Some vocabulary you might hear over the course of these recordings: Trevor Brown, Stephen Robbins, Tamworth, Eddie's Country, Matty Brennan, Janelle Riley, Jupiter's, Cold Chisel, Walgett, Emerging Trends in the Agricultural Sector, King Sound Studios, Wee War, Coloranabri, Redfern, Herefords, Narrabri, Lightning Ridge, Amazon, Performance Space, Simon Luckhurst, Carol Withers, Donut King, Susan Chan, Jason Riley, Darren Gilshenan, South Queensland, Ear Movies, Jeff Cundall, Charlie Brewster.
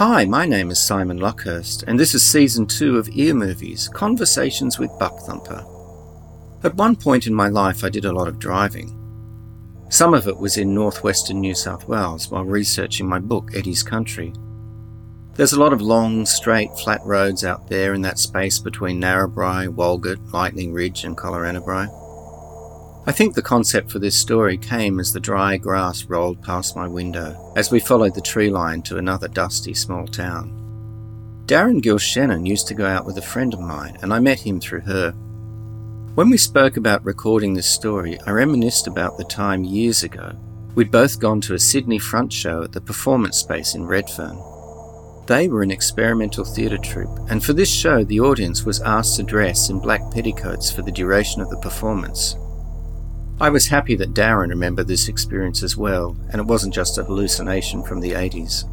Hi, my name is Simon Luckhurst, and this is Season 2 of Ear Movies, Conversations with Buckthumper. At one point in my life I did a lot of driving. Some of it was in northwestern New South Wales while researching my book, Eddie's Country. There's a lot of long, straight, flat roads out there in that space between Narrabri, Walgett, Lightning Ridge and Coloranabri. I think the concept for this story came as the dry grass rolled past my window as we followed the tree line to another dusty small town. Darren Gilshenan used to go out with a friend of mine, and I met him through her. When we spoke about recording this story, I reminisced about the time years ago we'd both gone to a Sydney front show at the Performance Space in Redfern. They were an experimental theatre troupe, and for this show the audience was asked to dress in black petticoats for the duration of the performance. I was happy that Darren remembered this experience as well, and it wasn't just a hallucination from the 80s.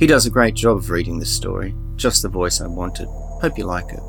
He does a great job of reading this story, just the voice I wanted. Hope you like it.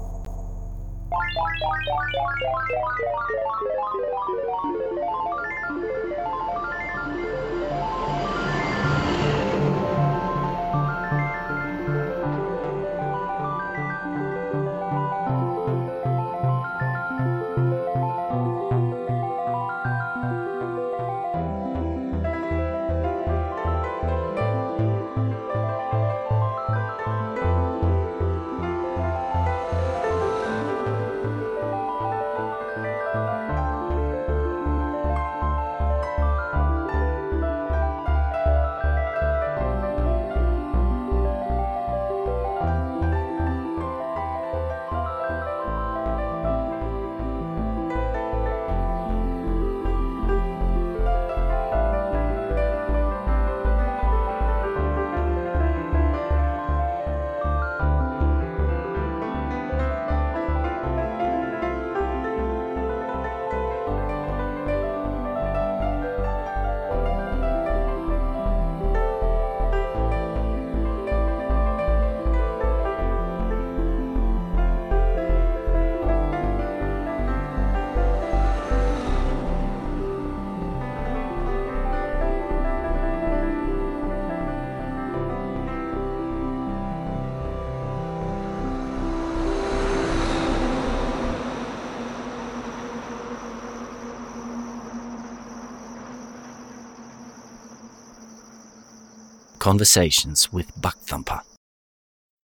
Conversations with Buckthumper.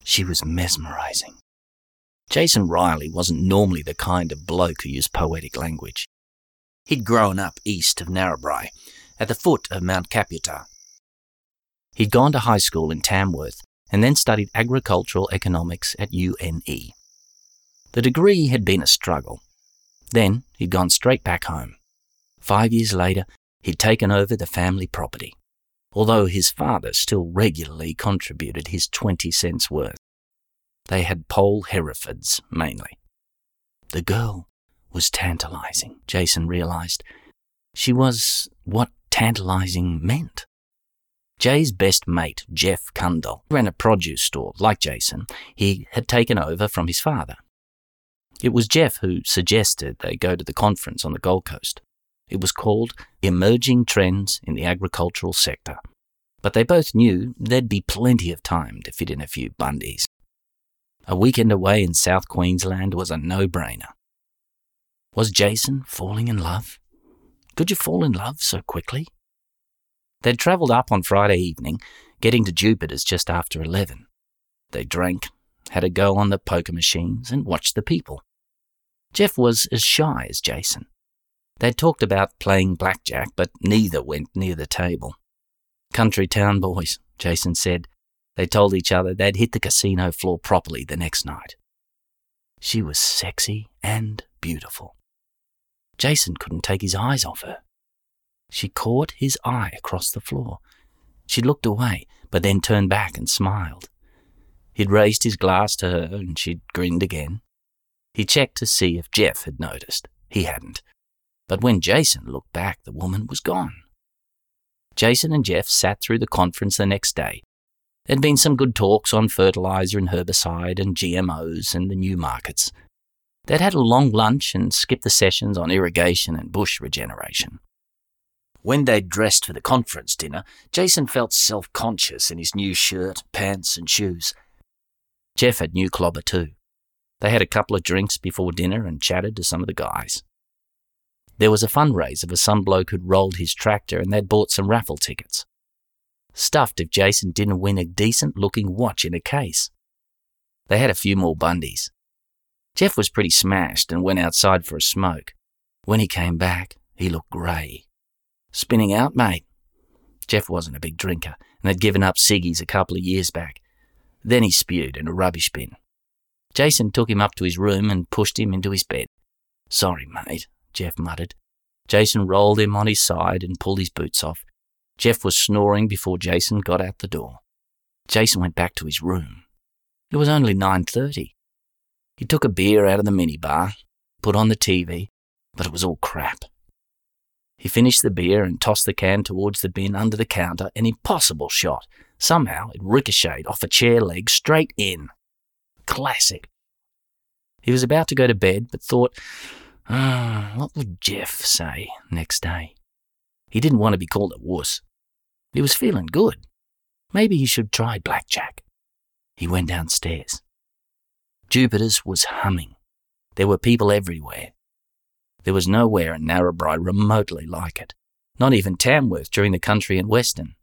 She was mesmerising. Jason Riley wasn't normally the kind of bloke who used poetic language. He'd grown up east of Narrabri, at the foot of Mount Kaputar. He'd gone to high school in Tamworth and then studied agricultural economics at UNE. The degree had been a struggle. Then he'd gone straight back home. 5 years later, he'd taken over the family property, although his father still regularly contributed his 20 cents worth. They had pole Herefords, mainly. The girl was tantalising, Jason realised. She was what tantalising meant. Jay's best mate, Jeff Cundall, ran a produce store, like Jason, he had taken over from his father. It was Jeff who suggested they go to the conference on the Gold Coast. It was called Emerging Trends in the Agricultural Sector, but they both knew there'd be plenty of time to fit in a few Bundys. A weekend away in South Queensland was a no-brainer. Was Jason falling in love? Could you fall in love so quickly? They'd travelled up on Friday evening, getting to Jupiter's just after 11. They drank, had a go on the poker machines, and watched the people. Jeff was as shy as Jason. They'd talked about playing blackjack, but neither went near the table. Country town boys, Jason said. They told each other they'd hit the casino floor properly the next night. She was sexy and beautiful. Jason couldn't take his eyes off her. She caught his eye across the floor. She looked away, but then turned back and smiled. He'd raised his glass to her and she'd grinned again. He checked to see if Jeff had noticed. He hadn't. But when Jason looked back, the woman was gone. Jason and Jeff sat through the conference the next day. There'd been some good talks on fertiliser and herbicide and GMOs and the new markets. They'd had a long lunch and skipped the sessions on irrigation and bush regeneration. When they'd dressed for the conference dinner, Jason felt self-conscious in his new shirt, pants and shoes. Jeff had new clobber too. They had a couple of drinks before dinner and chatted to some of the guys. There was a fundraiser for some bloke who'd rolled his tractor and they'd bought some raffle tickets. Stuffed if Jason didn't win a decent-looking watch in a case. They had a few more bundies. Jeff was pretty smashed and went outside for a smoke. When he came back, he looked grey. Spinning out, mate. Jeff wasn't a big drinker and had given up ciggies a couple of years back. Then he spewed in a rubbish bin. Jason took him up to his room and pushed him into his bed. Sorry, mate, Jeff muttered. Jason rolled him on his side and pulled his boots off. Jeff was snoring before Jason got out the door. Jason went back to his room. It was only 9:30. He took a beer out of the minibar, put on the TV, but it was all crap. He finished the beer and tossed the can towards the bin under the counter, an impossible shot. Somehow it ricocheted off a chair leg straight in. Classic. He was about to go to bed but thought, what would Jeff say next day? He didn't want to be called a wuss. He was feeling good. Maybe he should try blackjack. He went downstairs. Jupiter's was humming. There were people everywhere. There was nowhere in Narrabri remotely like it, not even Tamworth during the country and western.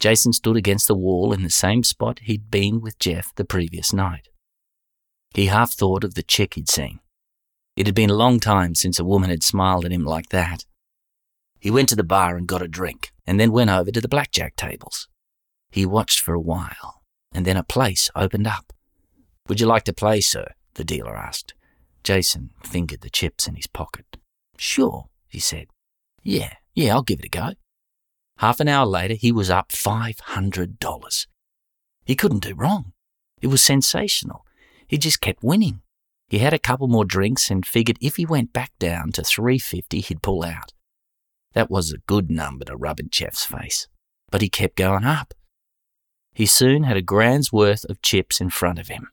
Jason stood against the wall in the same spot he'd been with Jeff the previous night. He half thought of the chick he'd seen. It had been a long time since a woman had smiled at him like that. He went to the bar and got a drink, and then went over to the blackjack tables. He watched for a while, and then a place opened up. "Would you like to play, sir?" the dealer asked. Jason fingered the chips in his pocket. "Sure," he said. Yeah, I'll give it a go." Half an hour later, he was up $500. He couldn't do wrong. It was sensational. He just kept winning. He had a couple more drinks and figured if he went back down to $350, he'd pull out. That was a good number to rub in Jeff's face, but he kept going up. He soon had a grand's worth of chips in front of him.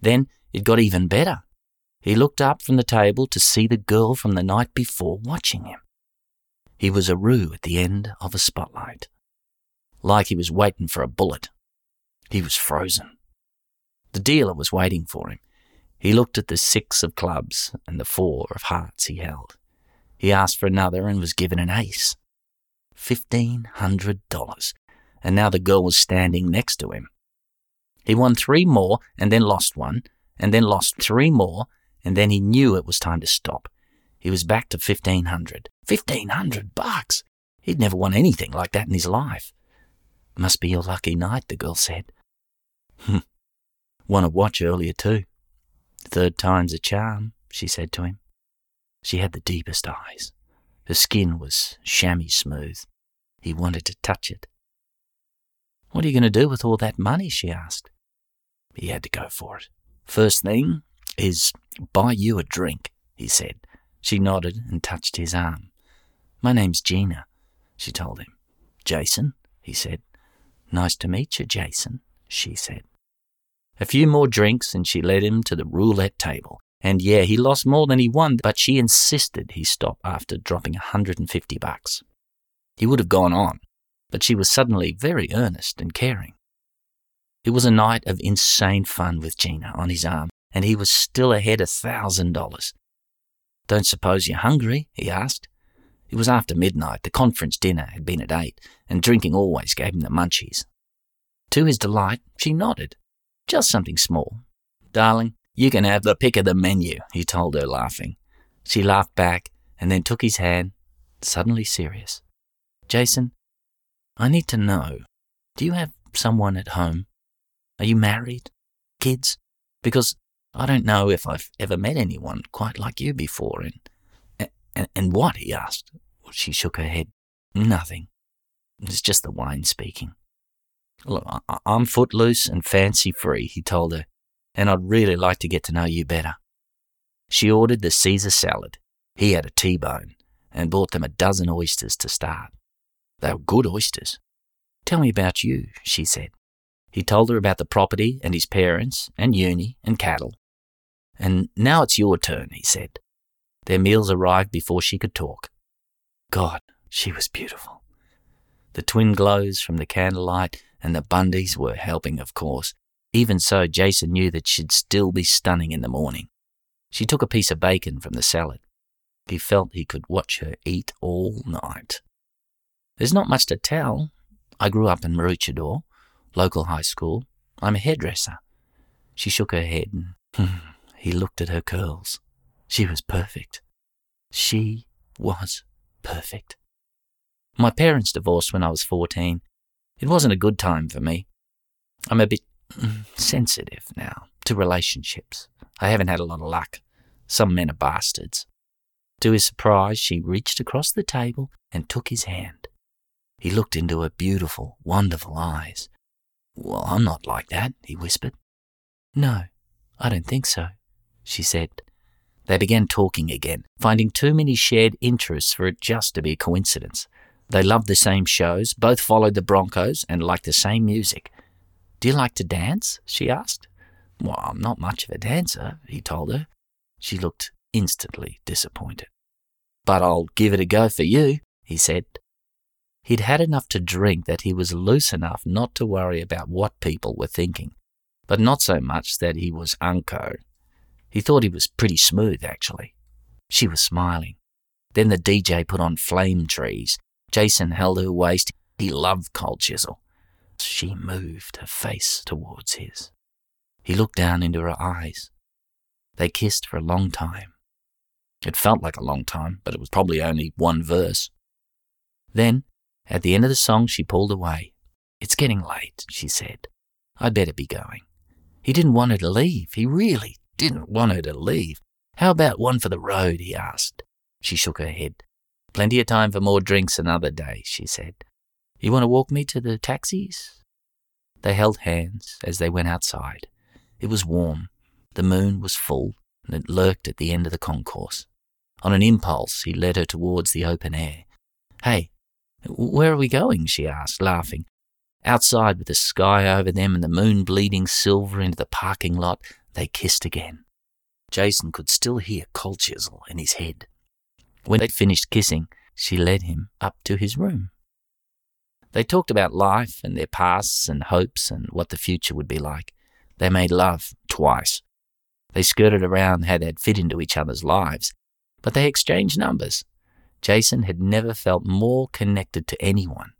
Then it got even better. He looked up from the table to see the girl from the night before watching him. He was a roux at the end of a spotlight. Like he was waiting for a bullet. He was frozen. The dealer was waiting for him. He looked at the 6 of clubs and the 4 of hearts he held. He asked for another and was given an ace. $1,500. And now the girl was standing next to him. He won 3 more and then lost 1, and then lost 3 more, and then he knew it was time to stop. He was back to $1,500. $1,500 bucks! He'd never won anything like that in his life. "Must be your lucky night," the girl said. "Won a watch earlier too. 3rd time's a charm," she said to him. She had the deepest eyes. Her skin was chamois smooth. He wanted to touch it. "What are you going to do with all that money?" she asked. He had to go for it. "First thing is buy you a drink," he said. She nodded and touched his arm. "My name's Gina," she told him. "Jason," he said. "Nice to meet you, Jason," she said. A few more drinks and she led him to the roulette table. And yeah, he lost more than he won, but she insisted he stop after dropping $150. He would have gone on, but she was suddenly very earnest and caring. It was a night of insane fun with Gina on his arm, and he was still ahead $1,000. "Don't suppose you're hungry?" he asked. It was after midnight, the conference dinner had been at 8, and drinking always gave him the munchies. To his delight, she nodded. "Just something small." "Darling, you can have the pick of the menu," he told her, laughing. She laughed back and then took his hand, suddenly serious. "Jason, I need to know, do you have someone at home? Are you married? Kids? Because I don't know if I've ever met anyone quite like you before." And what?" he asked. She shook her head. "Nothing. It's just the wine speaking." "Look, I'm footloose and fancy-free," he told her, "and I'd really like to get to know you better." She ordered the Caesar salad. He had a T-bone and bought them a dozen oysters to start. They were good oysters. "Tell me about you," she said. He told her about the property and his parents and UNE and cattle. "And now it's your turn," he said. Their meals arrived before she could talk. "God," She was beautiful. The twin glows from the candlelight and the Bundys were helping, of course. Even so, Jason knew that she'd still be stunning in the morning. She took a piece of bacon from the salad. He felt he could watch her eat all night. There's not much to tell. I grew up in Maruchador, local high school. I'm a hairdresser. She shook her head and he looked at her curls. She was perfect. She was perfect. My parents divorced when I was 14. It wasn't a good time for me. I'm a bit sensitive now to relationships. I haven't had a lot of luck. Some men are bastards. To his surprise, she reached across the table and took his hand. He looked into her beautiful, wonderful eyes. "Well, I'm not like that," he whispered. "No, I don't think so," she said. They began talking again, finding too many shared interests for it just to be a coincidence. They loved the same shows, both followed the Broncos, and liked the same music. "Do you like to dance?" she asked. "Well, I'm not much of a dancer," he told her. She looked instantly disappointed. "But I'll give it a go for you," he said. He'd had enough to drink that he was loose enough not to worry about what people were thinking, but not so much that he was unco. He thought he was pretty smooth, actually. She was smiling. Then the DJ put on Flame Trees. Jason held her waist. He loved Cold Chisel. She moved her face towards his. He looked down into her eyes. They kissed for a long time. It felt like a long time, but it was probably only one verse. Then, at the end of the song, she pulled away. "It's getting late," she said. "I'd better be going." He didn't want her to leave. He really didn't want her to leave. "How about one for the road?" he asked. She shook her head. "Plenty of time for more drinks another day," she said. "You want to walk me to the taxis?" They held hands as they went outside. It was warm. The moon was full, and it lurked at the end of the concourse. On an impulse, he led her towards the open air. "Hey, where are we going?" she asked, laughing. Outside, with the sky over them and the moon bleeding silver into the parking lot, they kissed again. Jason could still hear Cold Chisel in his head. When they'd finished kissing, she led him up to his room. They talked about life and their pasts and hopes and what the future would be like. They made love twice. They skirted around how they'd fit into each other's lives, but they exchanged numbers. Jason had never felt more connected to anyone.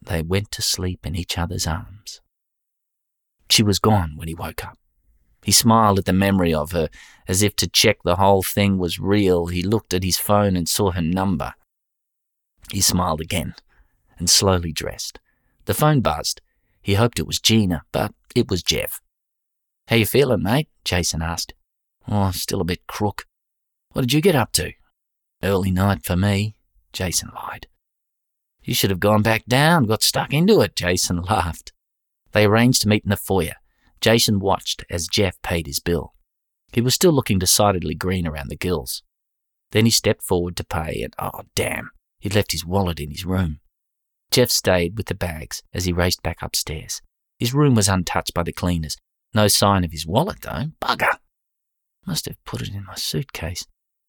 They went to sleep in each other's arms. She was gone when he woke up. He smiled at the memory of her, as if to check the whole thing was real. He looked at his phone and saw her number. He smiled again and slowly dressed. The phone buzzed. He hoped it was Gina, but it was Jeff. "How you feeling, mate?" Jason asked. "Oh, still a bit crook. What did you get up to?" "Early night for me," Jason lied. "You should have gone back down, got stuck into it," Jason laughed. They arranged to meet in the foyer. Jason watched as Jeff paid his bill. He was still looking decidedly green around the gills. Then he stepped forward to pay and, oh damn, he'd left his wallet in his room. Jeff stayed with the bags as he raced back upstairs. His room was untouched by the cleaners. No sign of his wallet, though. Bugger! Must have put it in my suitcase.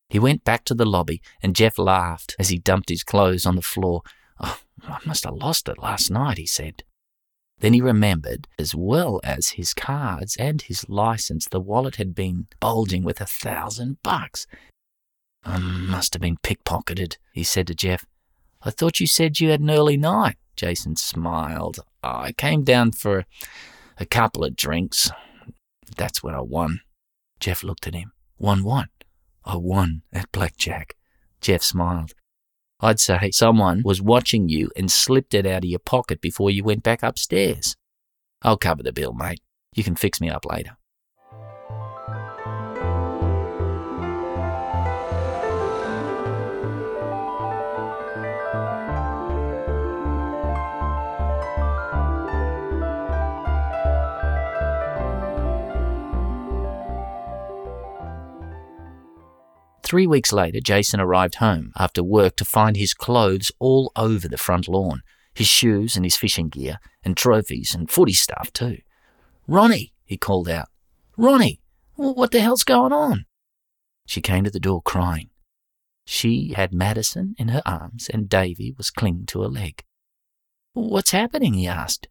He went back to the lobby, and Jeff laughed as he dumped his clothes on the floor. "Oh, I must have lost it last night," he said. Then he remembered, as well as his cards and his license, the wallet had been bulging with $1,000. "I must have been pickpocketed," he said to Jeff. "I thought you said you had an early night." Jason smiled. "I came down for a couple of drinks. That's when I won." Jeff looked at him. "Won what?" "I won at blackjack." Jeff smiled. "I'd say someone was watching you and slipped it out of your pocket before you went back upstairs." "I'll cover the bill, mate. You can fix me up later." Three weeks later, Jason arrived home after work to find his clothes all over the front lawn, his shoes and his fishing gear and trophies and footy stuff too. "Ronnie," he called out. "Ronnie, what the hell's going on?" She came to the door crying. She had Madison in her arms and Davy was clinging to her leg. "What's happening?" he asked.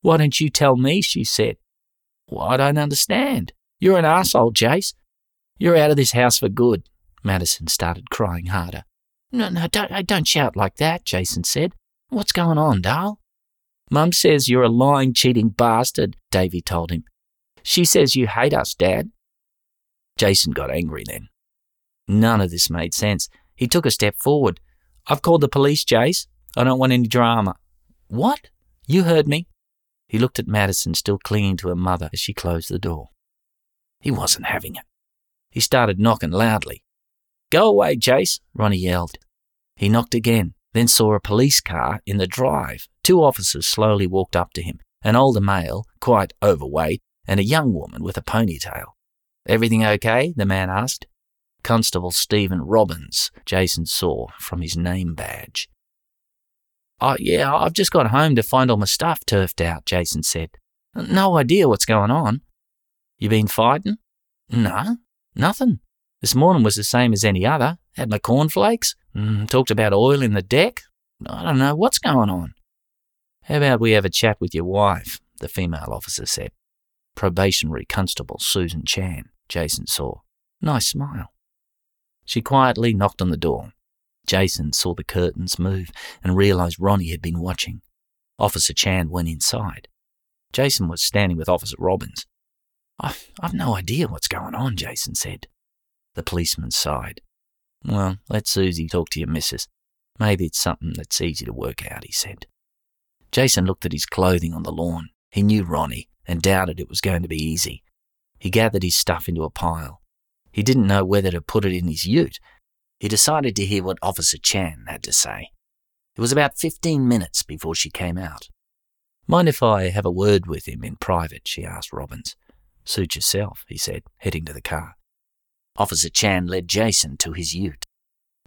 "Why don't you tell me?" she said. "Well, I don't understand. You're an arsehole, Jace. You're out of this house for good." Madison started crying harder. No, don't shout like that, Jason said. "What's going on, doll?" "Mum says you're a lying, cheating bastard," Davy told him. "She says you hate us, Dad." Jason got angry then. None of this made sense. He took a step forward. "I've called the police, Jace. I don't want any drama." "What? You heard me." He looked at Madison, still clinging to her mother as she closed the door. He wasn't having it. He started knocking loudly. "Go away, Jace," Ronnie yelled. He knocked again, then saw a police car in the drive. Two officers slowly walked up to him, an older male, quite overweight, and a young woman with a ponytail. "Everything okay?" the man asked. Constable Stephen Robbins, Jason saw from his name badge. "Oh, yeah, I've just got home to find all my stuff turfed out," Jason said. "No idea what's going on." "You been fighting?" "No, nothing. This morning was the same as any other. Had my cornflakes. Talked about oil in the deck. I don't know what's going on." "How about we have a chat with your wife?" the female officer said. Probationary Constable Susan Chan, Jason saw. Nice smile. She quietly knocked on the door. Jason saw the curtains move and realised Ronnie had been watching. Officer Chan went inside. Jason was standing with Officer Robbins. I've no idea what's going on, Jason said. The policeman sighed. "Well, let Susie talk to your missus. Maybe it's something that's easy to work out," he said. Jason looked at his clothing on the lawn. He knew Ronnie and doubted it was going to be easy. He gathered his stuff into a pile. He didn't know whether to put it in his ute. He decided to hear what Officer Chan had to say. It was about 15 minutes before she came out. "Mind if I have a word with him in private?" she asked Robbins. "Suit yourself," he said, heading to the car. Officer Chan led Jason to his ute.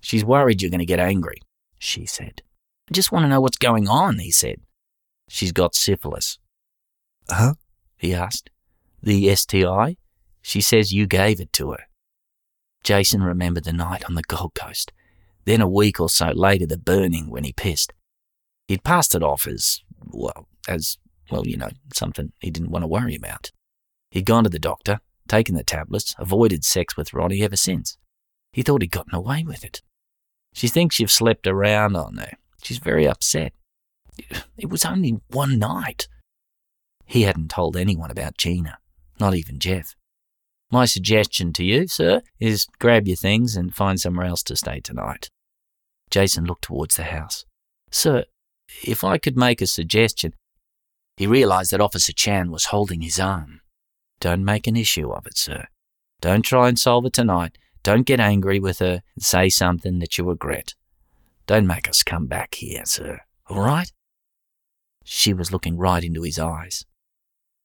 "She's worried you're going to get angry," she said. "I just want to know what's going on," he said. "She's got syphilis." "Huh?" he asked. "The STI? She says you gave it to her." Jason remembered the night on the Gold Coast, then a week or so later the burning when he pissed. He'd passed it off as something he didn't want to worry about. He'd gone to the doctor, taken the tablets, avoided sex with Ronnie ever since. He thought he'd gotten away with it. "She thinks you've slept around on her. She's very upset. It was only one night." He hadn't told anyone about Gina, not even Jeff. "My suggestion to you, sir, is grab your things and find somewhere else to stay tonight." Jason looked towards the house. "Sir, if I could make a suggestion..." He realised that Officer Chan was holding his arm. "Don't make an issue of it, sir. Don't try and solve it tonight. Don't get angry with her and say something that you regret. Don't make us come back here, sir. All right?" She was looking right into his eyes.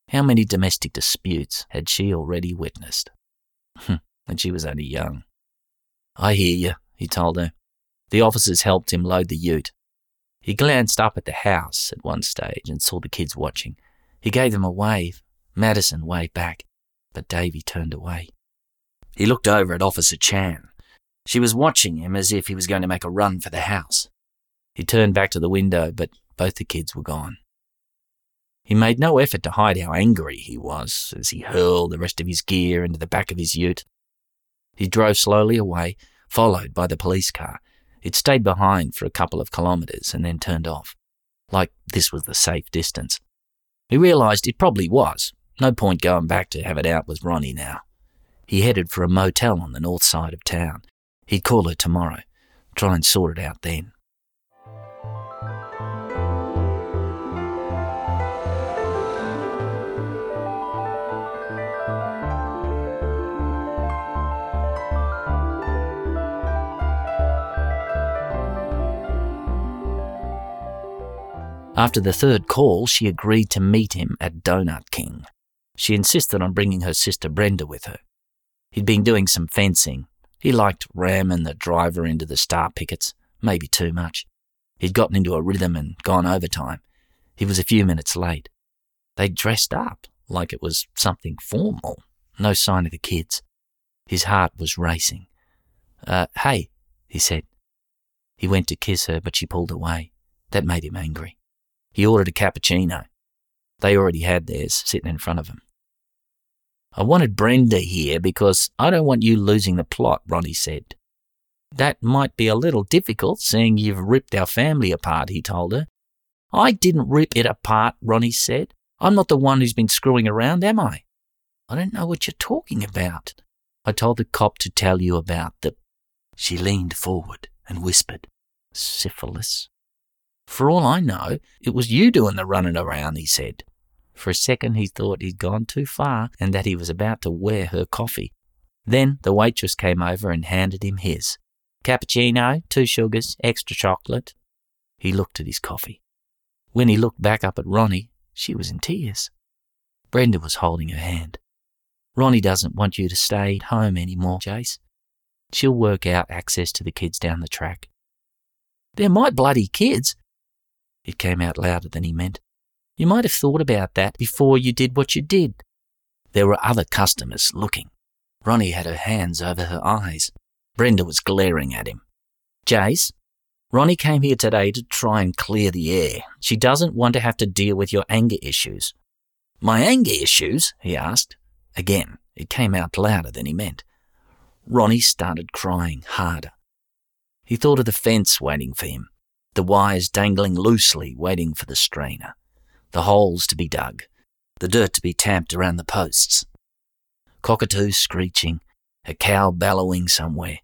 How many domestic disputes had she already witnessed? And she was only young. "I hear you," he told her. The officers helped him load the ute. He glanced up at the house at one stage and saw the kids watching. He gave them a wave. Madison waved back, but Davy turned away. He looked over at Officer Chan. She was watching him as if he was going to make a run for the house. He turned back to the window, but both the kids were gone. He made no effort to hide how angry he was as he hurled the rest of his gear into the back of his ute. He drove slowly away, followed by the police car. It stayed behind for a couple of kilometres and then turned off, like this was the safe distance. He realised it probably was. No point going back to have it out with Ronnie now. He headed for a motel on the north side of town. He'd call her tomorrow, try and sort it out then. After the third call, she agreed to meet him at Donut King. She insisted on bringing her sister Brenda with her. He'd been doing some fencing. He liked ramming the driver into the star pickets, maybe too much. He'd gotten into a rhythm and gone overtime. He was a few minutes late. They dressed up like it was something formal. No sign of the kids. His heart was racing. Hey, he said. He went to kiss her, but she pulled away. That made him angry. He ordered a cappuccino. They already had theirs sitting in front of him. I wanted Brenda here because I don't want you losing the plot, Ronnie said. That might be a little difficult, seeing you've ripped our family apart, he told her. I didn't rip it apart, Ronnie said. I'm not the one who's been screwing around, am I? I don't know what you're talking about. I told the cop to tell you about the... She leaned forward and whispered, syphilis. For all I know, it was you doing the running around, he said. For a second he thought he'd gone too far and that he was about to wear her coffee. Then the waitress came over and handed him his. Cappuccino, 2 sugars, extra chocolate. He looked at his coffee. When he looked back up at Ronnie, she was in tears. Brenda was holding her hand. Ronnie doesn't want you to stay at home anymore, Jace. She'll work out access to the kids down the track. They're my bloody kids. It came out louder than he meant. You might have thought about that before you did what you did. There were other customers looking. Ronnie had her hands over her eyes. Brenda was glaring at him. Jace, Ronnie came here today to try and clear the air. She doesn't want to have to deal with your anger issues. My anger issues? He asked. Again, it came out louder than he meant. Ronnie started crying harder. He thought of the fence waiting for him, the wires dangling loosely waiting for the strainer, the holes to be dug, the dirt to be tamped around the posts. Cockatoos screeching, a cow bellowing somewhere.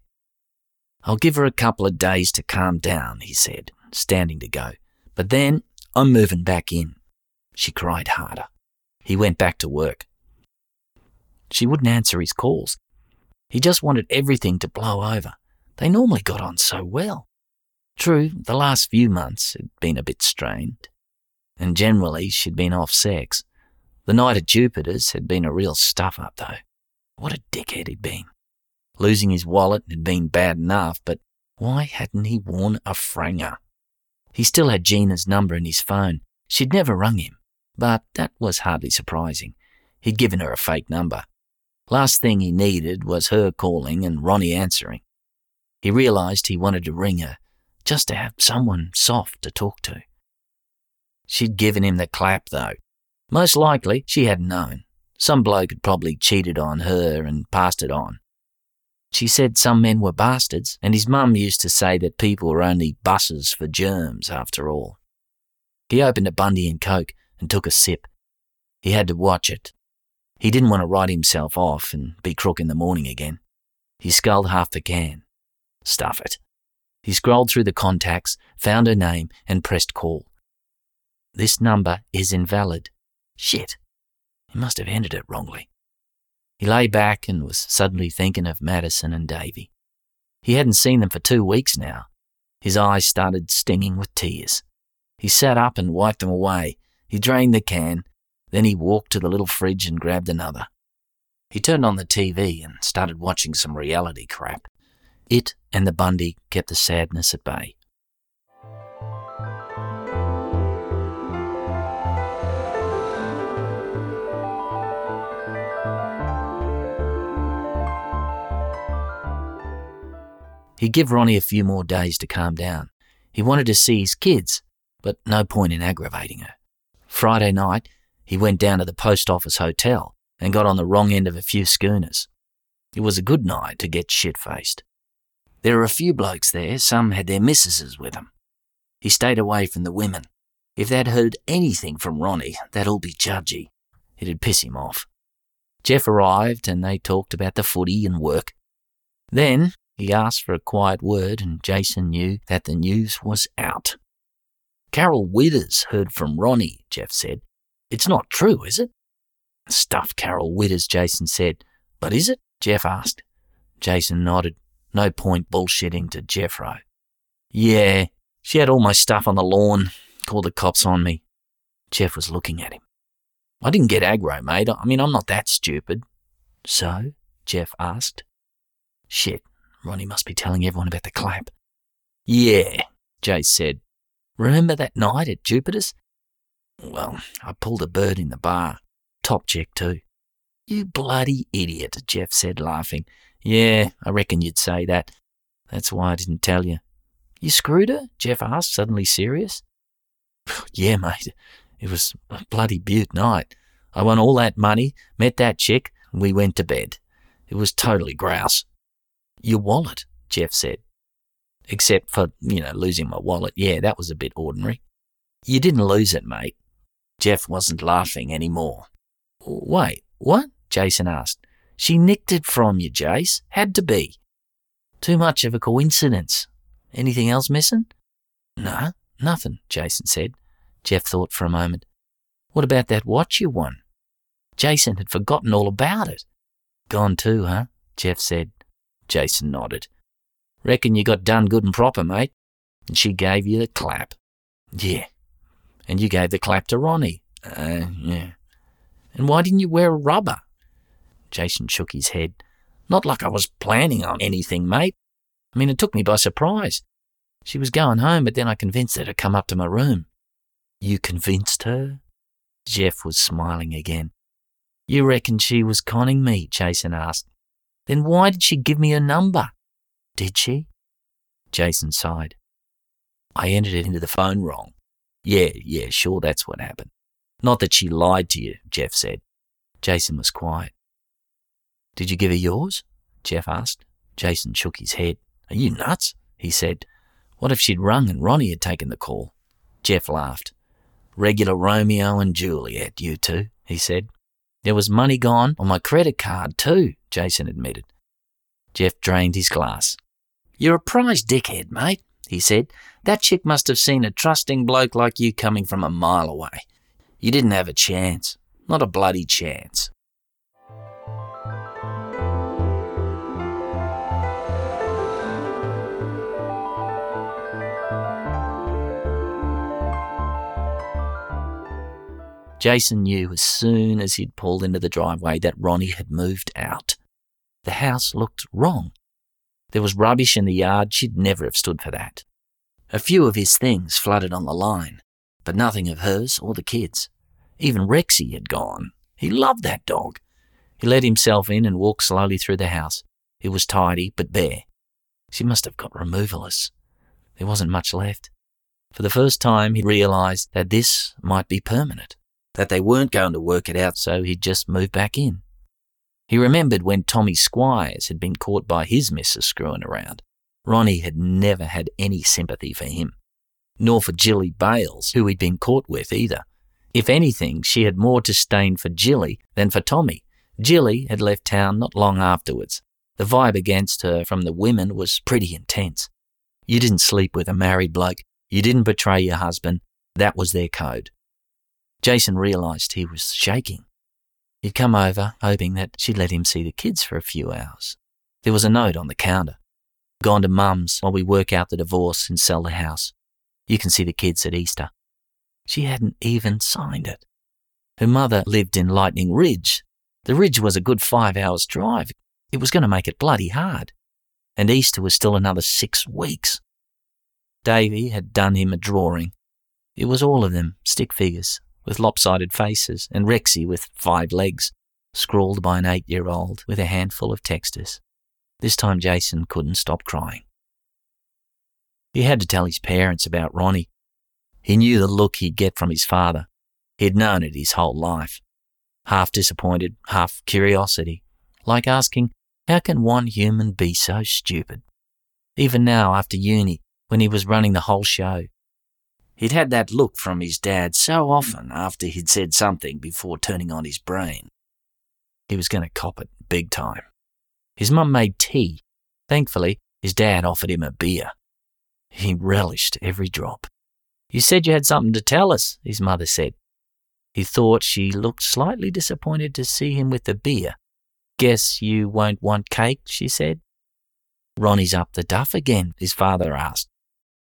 I'll give her a couple of days to calm down, he said, standing to go. But then I'm moving back in. She cried harder. He went back to work. She wouldn't answer his calls. He just wanted everything to blow over. They normally got on so well. True, the last few months had been a bit strained, and generally she'd been off sex. The night at Jupiter's had been a real stuff-up, though. What a dickhead he'd been. Losing his wallet had been bad enough, but why hadn't he worn a franger? He still had Gina's number in his phone. She'd never rung him, but that was hardly surprising. He'd given her a fake number. Last thing he needed was her calling and Ronnie answering. He realised he wanted to ring her, just to have someone soft to talk to. She'd given him the clap, though. Most likely, she hadn't known. Some bloke had probably cheated on her and passed it on. She said some men were bastards, and his mum used to say that people were only buses for germs, after all. He opened a Bundy and Coke and took a sip. He had to watch it. He didn't want to write himself off and be crook in the morning again. He sculled half the can. Stuff it. He scrolled through the contacts, found her name, and pressed call. This number is invalid. Shit. He must have entered it wrongly. He lay back and was suddenly thinking of Madison and Davy. He hadn't seen them for 2 weeks now. His eyes started stinging with tears. He sat up and wiped them away. He drained the can. Then he walked to the little fridge and grabbed another. He turned on the TV and started watching some reality crap. It and the Bundy kept the sadness at bay. He'd give Ronnie a few more days to calm down. He wanted to see his kids, but no point in aggravating her. Friday night, he went down to the post office hotel and got on the wrong end of a few schooners. It was a good night to get shit-faced. There were a few blokes there, some had their missuses with them. He stayed away from the women. If they'd heard anything from Ronnie, they'd all be judgy. It'd piss him off. Jeff arrived and they talked about the footy and work. Then he asked for a quiet word and Jason knew that the news was out. Carol Withers heard from Ronnie, Jeff said. It's not true, is it? Stuff, Carol Withers, Jason said. But is it? Jeff asked. Jason nodded. No point bullshitting to Jeffro. Yeah, she had all my stuff on the lawn. Called the cops on me. Jeff was looking at him. I didn't get aggro, mate. I mean, I'm not that stupid. So? Jeff asked. Shit, Ronnie must be telling everyone about the clap. Yeah, Jace said. Remember that night at Jupiter's? Well, I pulled a bird in the bar. Top chick too. You bloody idiot, Jeff said, laughing. Yeah, I reckon you'd say that. That's why I didn't tell you. You screwed her? Jeff asked, suddenly serious. Yeah, mate. It was a bloody beaut night. I won all that money, met that chick, and we went to bed. It was totally grouse. Your wallet, Jeff said. Except for, losing my wallet. Yeah, that was a bit ordinary. You didn't lose it, mate. Jeff wasn't laughing anymore. Wait, what? Jason asked. She nicked it from you, Jace. Had to be. Too much of a coincidence. Anything else missing? No, nothing, Jason said. Jeff thought for a moment. What about that watch you won? Jason had forgotten all about it. Gone too, huh? Jeff said. Jason nodded. Reckon you got done good and proper, mate. And she gave you the clap. Yeah. And you gave the clap to Ronnie. Yeah. And why didn't you wear a rubber? Jason shook his head. Not like I was planning on anything, mate. It took me by surprise. She was going home, but then I convinced her to come up to my room. You convinced her? Jeff was smiling again. You reckon she was conning me? Jason asked. Then why did she give me her number? Did she? Jason sighed. I entered it into the phone wrong. Yeah, sure, that's what happened. Not that she lied to you, Jeff said. Jason was quiet. Did you give her yours? Jeff asked. Jason shook his head. Are you nuts? He said. What if she'd rung and Ronnie had taken the call? Jeff laughed. Regular Romeo and Juliet, you two, he said. There was money gone on my credit card too, Jason admitted. Jeff drained his glass. You're a prize dickhead, mate, he said. That chick must have seen a trusting bloke like you coming from a mile away. You didn't have a chance. Not a bloody chance. Jason knew as soon as he'd pulled into the driveway that Ronnie had moved out. The house looked wrong. There was rubbish in the yard. She'd never have stood for that. A few of his things fluttered on the line, but nothing of hers or the kids. Even Rexy had gone. He loved that dog. He let himself in and walked slowly through the house. It was tidy but bare. She must have got removalists. There wasn't much left. For the first time, he realised that this might be permanent, that they weren't going to work it out, so he'd just move back in. He remembered when Tommy Squires had been caught by his missus screwing around. Ronnie had never had any sympathy for him, nor for Jilly Bales, who he'd been caught with either. If anything, she had more disdain for Jilly than for Tommy. Jilly had left town not long afterwards. The vibe against her from the women was pretty intense. You didn't sleep with a married bloke. You didn't betray your husband. That was their code. Jason realised he was shaking. He'd come over, hoping that she'd let him see the kids for a few hours. There was a note on the counter. Gone to Mum's while we work out the divorce and sell the house. You can see the kids at Easter. She hadn't even signed it. Her mother lived in Lightning Ridge. The ridge was a good 5 hours' drive. It was going to make it bloody hard. And Easter was still another 6 weeks. Davy had done him a drawing. It was all of them, stick figures, with lopsided faces, and Rexy with 5 legs, scrawled by an 8-year-old with a handful of textures. This time Jason couldn't stop crying. He had to tell his parents about Ronnie. He knew the look he'd get from his father. He'd known it his whole life. Half disappointed, half curiosity, like asking, how can one human be so stupid? Even now, after uni, when he was running the whole show, he'd had that look from his dad so often after he'd said something before turning on his brain. He was going to cop it big time. His mum made tea. Thankfully, his dad offered him a beer. He relished every drop. You said you had something to tell us, his mother said. He thought she looked slightly disappointed to see him with the beer. Guess you won't want cake, she said. Ronnie's up the duff again, his father asked.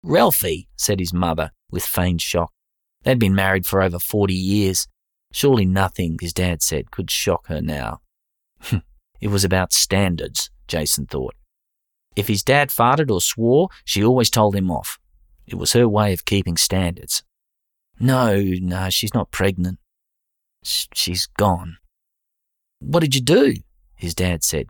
Ralphie, said his mother, with feigned shock. They'd been married for over 40 years. Surely nothing, his dad said, could shock her now. It was about standards, Jason thought. If his dad farted or swore, she always told him off. It was her way of keeping standards. No, she's not pregnant. She's gone. What did you do? His dad said.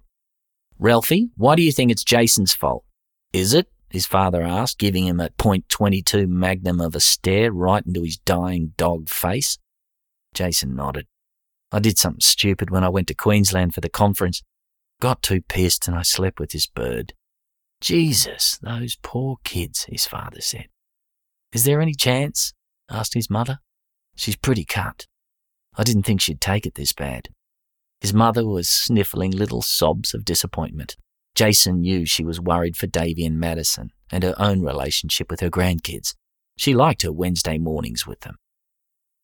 Ralphie, why do you think it's Jason's fault? Is it? His father asked, giving him a .22 magnum of a stare right into his dying dog face. Jason nodded. I did something stupid when I went to Queensland for the conference. Got too pissed and I slept with this bird. Jesus, those poor kids, his father said. Is there any chance? Asked his mother. She's pretty cut. I didn't think she'd take it this bad. His mother was sniffling little sobs of disappointment. Jason knew she was worried for Davy and Madison and her own relationship with her grandkids. She liked her Wednesday mornings with them.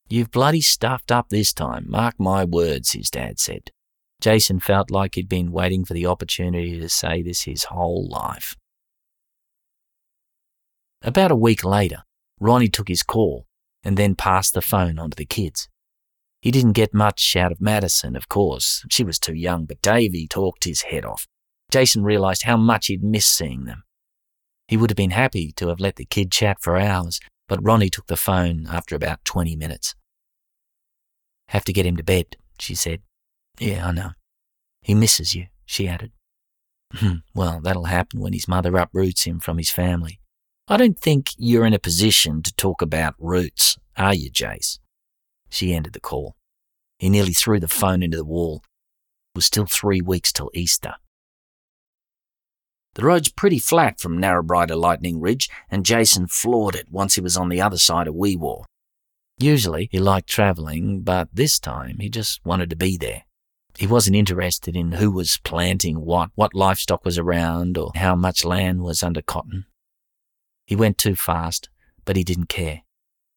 You've bloody stuffed up this time, mark my words, his dad said. Jason felt like he'd been waiting for the opportunity to say this his whole life. About a week later, Ronnie took his call and then passed the phone on to the kids. He didn't get much out of Madison, of course. She was too young, but Davy talked his head off. Jason realised how much he'd missed seeing them. He would have been happy to have let the kid chat for hours, but Ronnie took the phone after about 20 minutes. Have to get him to bed, she said. Yeah, I know. He misses you, she added. Well, that'll happen when his mother uproots him from his family. I don't think you're in a position to talk about roots, are you, Jace? She ended the call. He nearly threw the phone into the wall. It was still 3 weeks till Easter. The road's pretty flat from Narrabri to Lightning Ridge, and Jason floored it once he was on the other side of Wee War. Usually he liked travelling, but this time he just wanted to be there. He wasn't interested in who was planting what livestock was around, or how much land was under cotton. He went too fast, but he didn't care.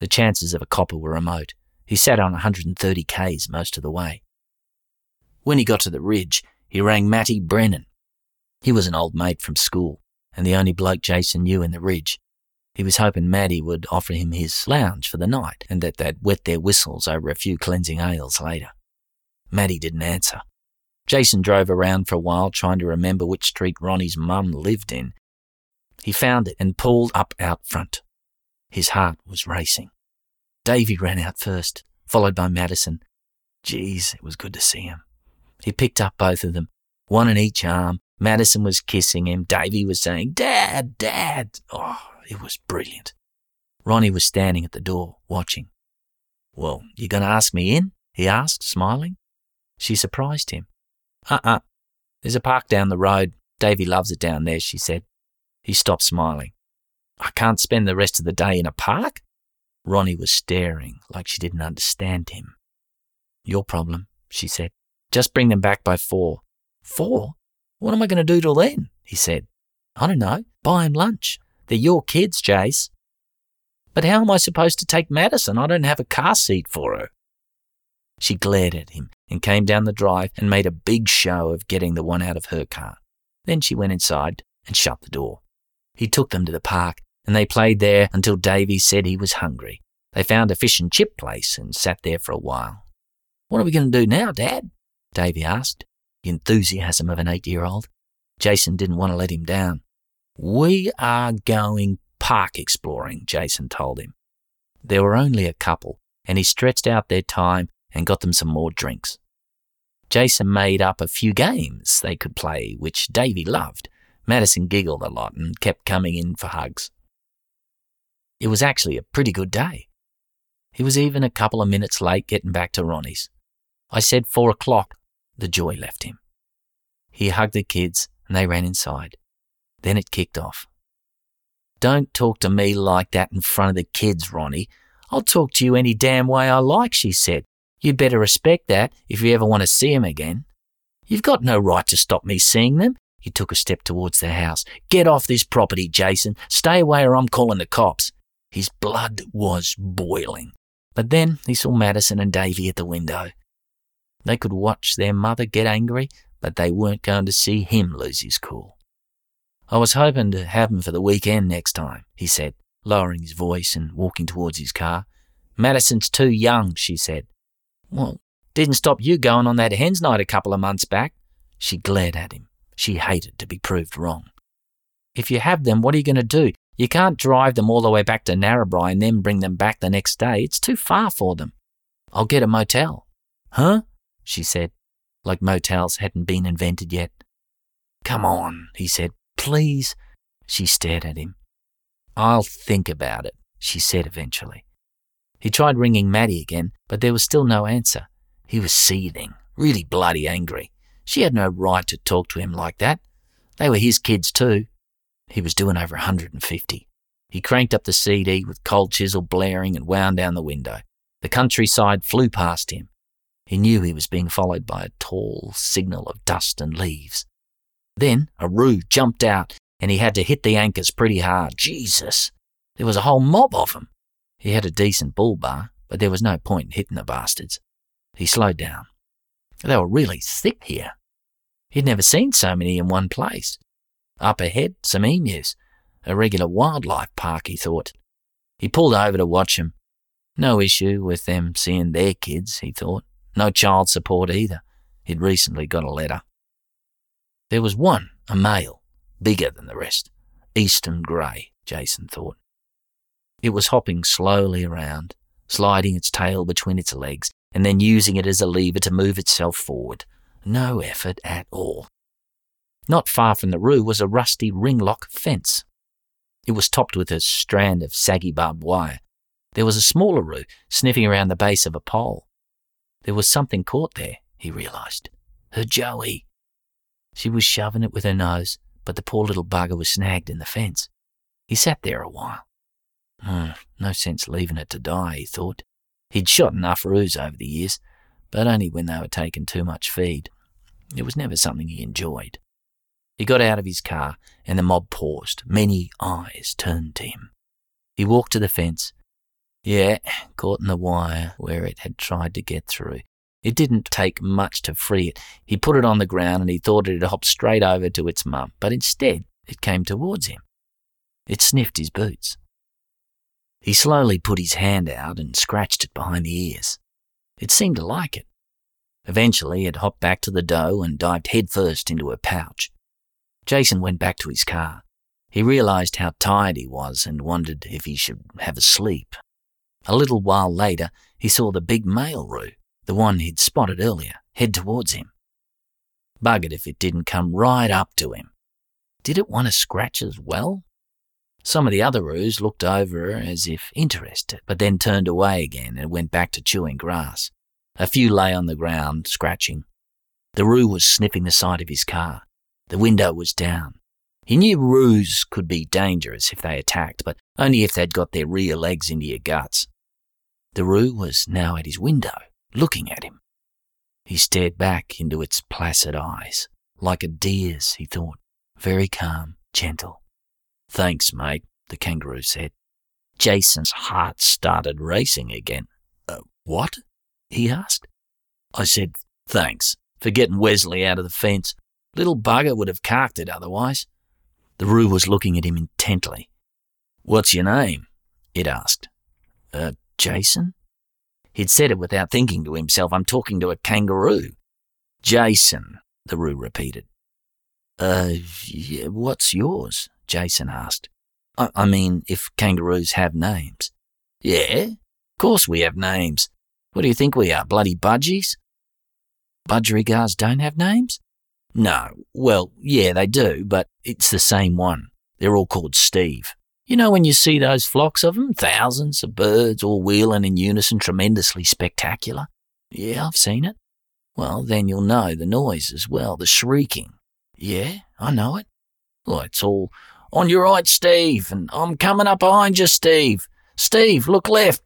The chances of a copper were remote. He sat on 130 k's most of the way. When he got to the ridge, he rang Matty Brennan. He was an old mate from school, and the only bloke Jason knew in the ridge. He was hoping Matty would offer him his lounge for the night, and that they'd wet their whistles over a few cleansing ales later. Matty didn't answer. Jason drove around for a while trying to remember which street Ronnie's mum lived in. He found it and pulled up out front. His heart was racing. Davy ran out first, followed by Madison. Geez, it was good to see him. He picked up both of them, one in each arm. Madison was kissing him. Davy was saying, Dad, Dad. Oh, it was brilliant. Ronnie was standing at the door, watching. Well, you going to ask me in? He asked, smiling. She surprised him. There's a park down the road. Davy loves it down there, she said. He stopped smiling. I can't spend the rest of the day in a park? Ronnie was staring like she didn't understand him. Your problem, she said. Just bring them back by 4. 4? What am I going to do till then? He said. I don't know. Buy him lunch. They're your kids, Jace. But how am I supposed to take Madison? I don't have a car seat for her. She glared at him and came down the drive and made a big show of getting the one out of her car. Then she went inside and shut the door. He took them to the park and they played there until Davy said he was hungry. They found a fish and chip place and sat there for a while. What are we going to do now, Dad? Davy asked. The enthusiasm of an 8-year-old. Jason didn't want to let him down. We are going park exploring, Jason told him. There were only a couple, and he stretched out their time and got them some more drinks. Jason made up a few games they could play, which Davy loved. Madison giggled a lot and kept coming in for hugs. It was actually a pretty good day. He was even a couple of minutes late getting back to Ronnie's. I said 4 o'clock. The joy left him. He hugged the kids and they ran inside. Then it kicked off. Don't talk to me like that in front of the kids, Ronnie. I'll talk to you any damn way I like, she said. You'd better respect that if you ever want to see them again. You've got no right to stop me seeing them. He took a step towards the house. Get off this property, Jason. Stay away or I'm calling the cops. His blood was boiling. But then he saw Madison and Davy at the window. They could watch their mother get angry, but they weren't going to see him lose his cool. I was hoping to have him for the weekend next time, he said, lowering his voice and walking towards his car. Madison's too young, she said. Well, didn't stop you going on that hen's night a couple of months back. She glared at him. She hated to be proved wrong. If you have them, what are you going to do? You can't drive them all the way back to Narrabri and then bring them back the next day. It's too far for them. I'll get a motel. Huh? She said, like motels hadn't been invented yet. Come on, he said. Please. She stared at him. "I'll think about it," she said eventually. He tried ringing Maddie again, but there was still no answer. He was seething, really bloody angry. She had no right to talk to him like that. They were his kids too. He was doing over 150. He cranked up the CD with Cold Chisel blaring and wound down the window. The countryside flew past him. He knew he was being followed by a tall signal of dust and leaves. Then a roo jumped out and he had to hit the anchors pretty hard. Jesus! There was a whole mob of them. He had a decent bull bar, but there was no point in hitting the bastards. He slowed down. They were really thick here. He'd never seen so many in one place. Up ahead, some emus. A regular wildlife park, he thought. He pulled over to watch them. No issue with them seeing their kids, he thought. No child support either. He'd recently got a letter. There was one, a male, bigger than the rest. Eastern grey, Jason thought. It was hopping slowly around, sliding its tail between its legs and then using it as a lever to move itself forward. No effort at all. Not far from the roo was a rusty ringlock fence. It was topped with a strand of saggy barbed wire. There was a smaller roo sniffing around the base of a pole. There was something caught there, he realised. Her joey. She was shoving it with her nose, but the poor little bugger was snagged in the fence. He sat there a while. No sense leaving it to die, he thought. He'd shot enough roos over the years, but only when they were taking too much feed. It was never something he enjoyed. He got out of his car and the mob paused. Many eyes turned to him. He walked to the fence. Yeah, caught in the wire where it had tried to get through. It didn't take much to free it. He put it on the ground and he thought it'd hop straight over to its mum, but instead it came towards him. It sniffed his boots. He slowly put his hand out and scratched it behind the ears. It seemed to like it. Eventually it hopped back to the doe and dived headfirst into her pouch. Jason went back to his car. He realised how tired he was and wondered if he should have a sleep. A little while later he saw the big male roo, the one he'd spotted earlier, head towards him. Buggered if it didn't come right up to him. Did it want to scratch as well? Some of the other roos looked over her as if interested, but then turned away again and went back to chewing grass. A few lay on the ground, scratching. The roo was sniffing the side of his car. The window was down. He knew roos could be dangerous if they attacked, but only if they'd got their rear legs into your guts. The roo was now at his window, looking at him. He stared back into its placid eyes, like a deer's, he thought, very calm, gentle. Thanks, mate, the kangaroo said. Jason's heart started racing again. What? He asked. I said, thanks, for getting Wesley out of the fence. Little bugger would have carked it otherwise. The roo was looking at him intently. What's your name? It asked. Jason? He'd said it without thinking to himself. I'm talking to a kangaroo. Jason, the roo repeated. What's yours? Jason asked. I mean, if kangaroos have names. Yeah, of course we have names. What do you think we are, bloody budgies? Budgerigars don't have names? No, well, yeah, they do, but it's the same one. They're all called Steve. You know when you see those flocks of them, thousands of birds all wheeling in unison, tremendously spectacular? Yeah, I've seen it. Well, then you'll know the noise as well, the shrieking. Yeah, I know it. Well, it's all, on your right, Steve, and I'm coming up behind you, Steve. Steve, look left,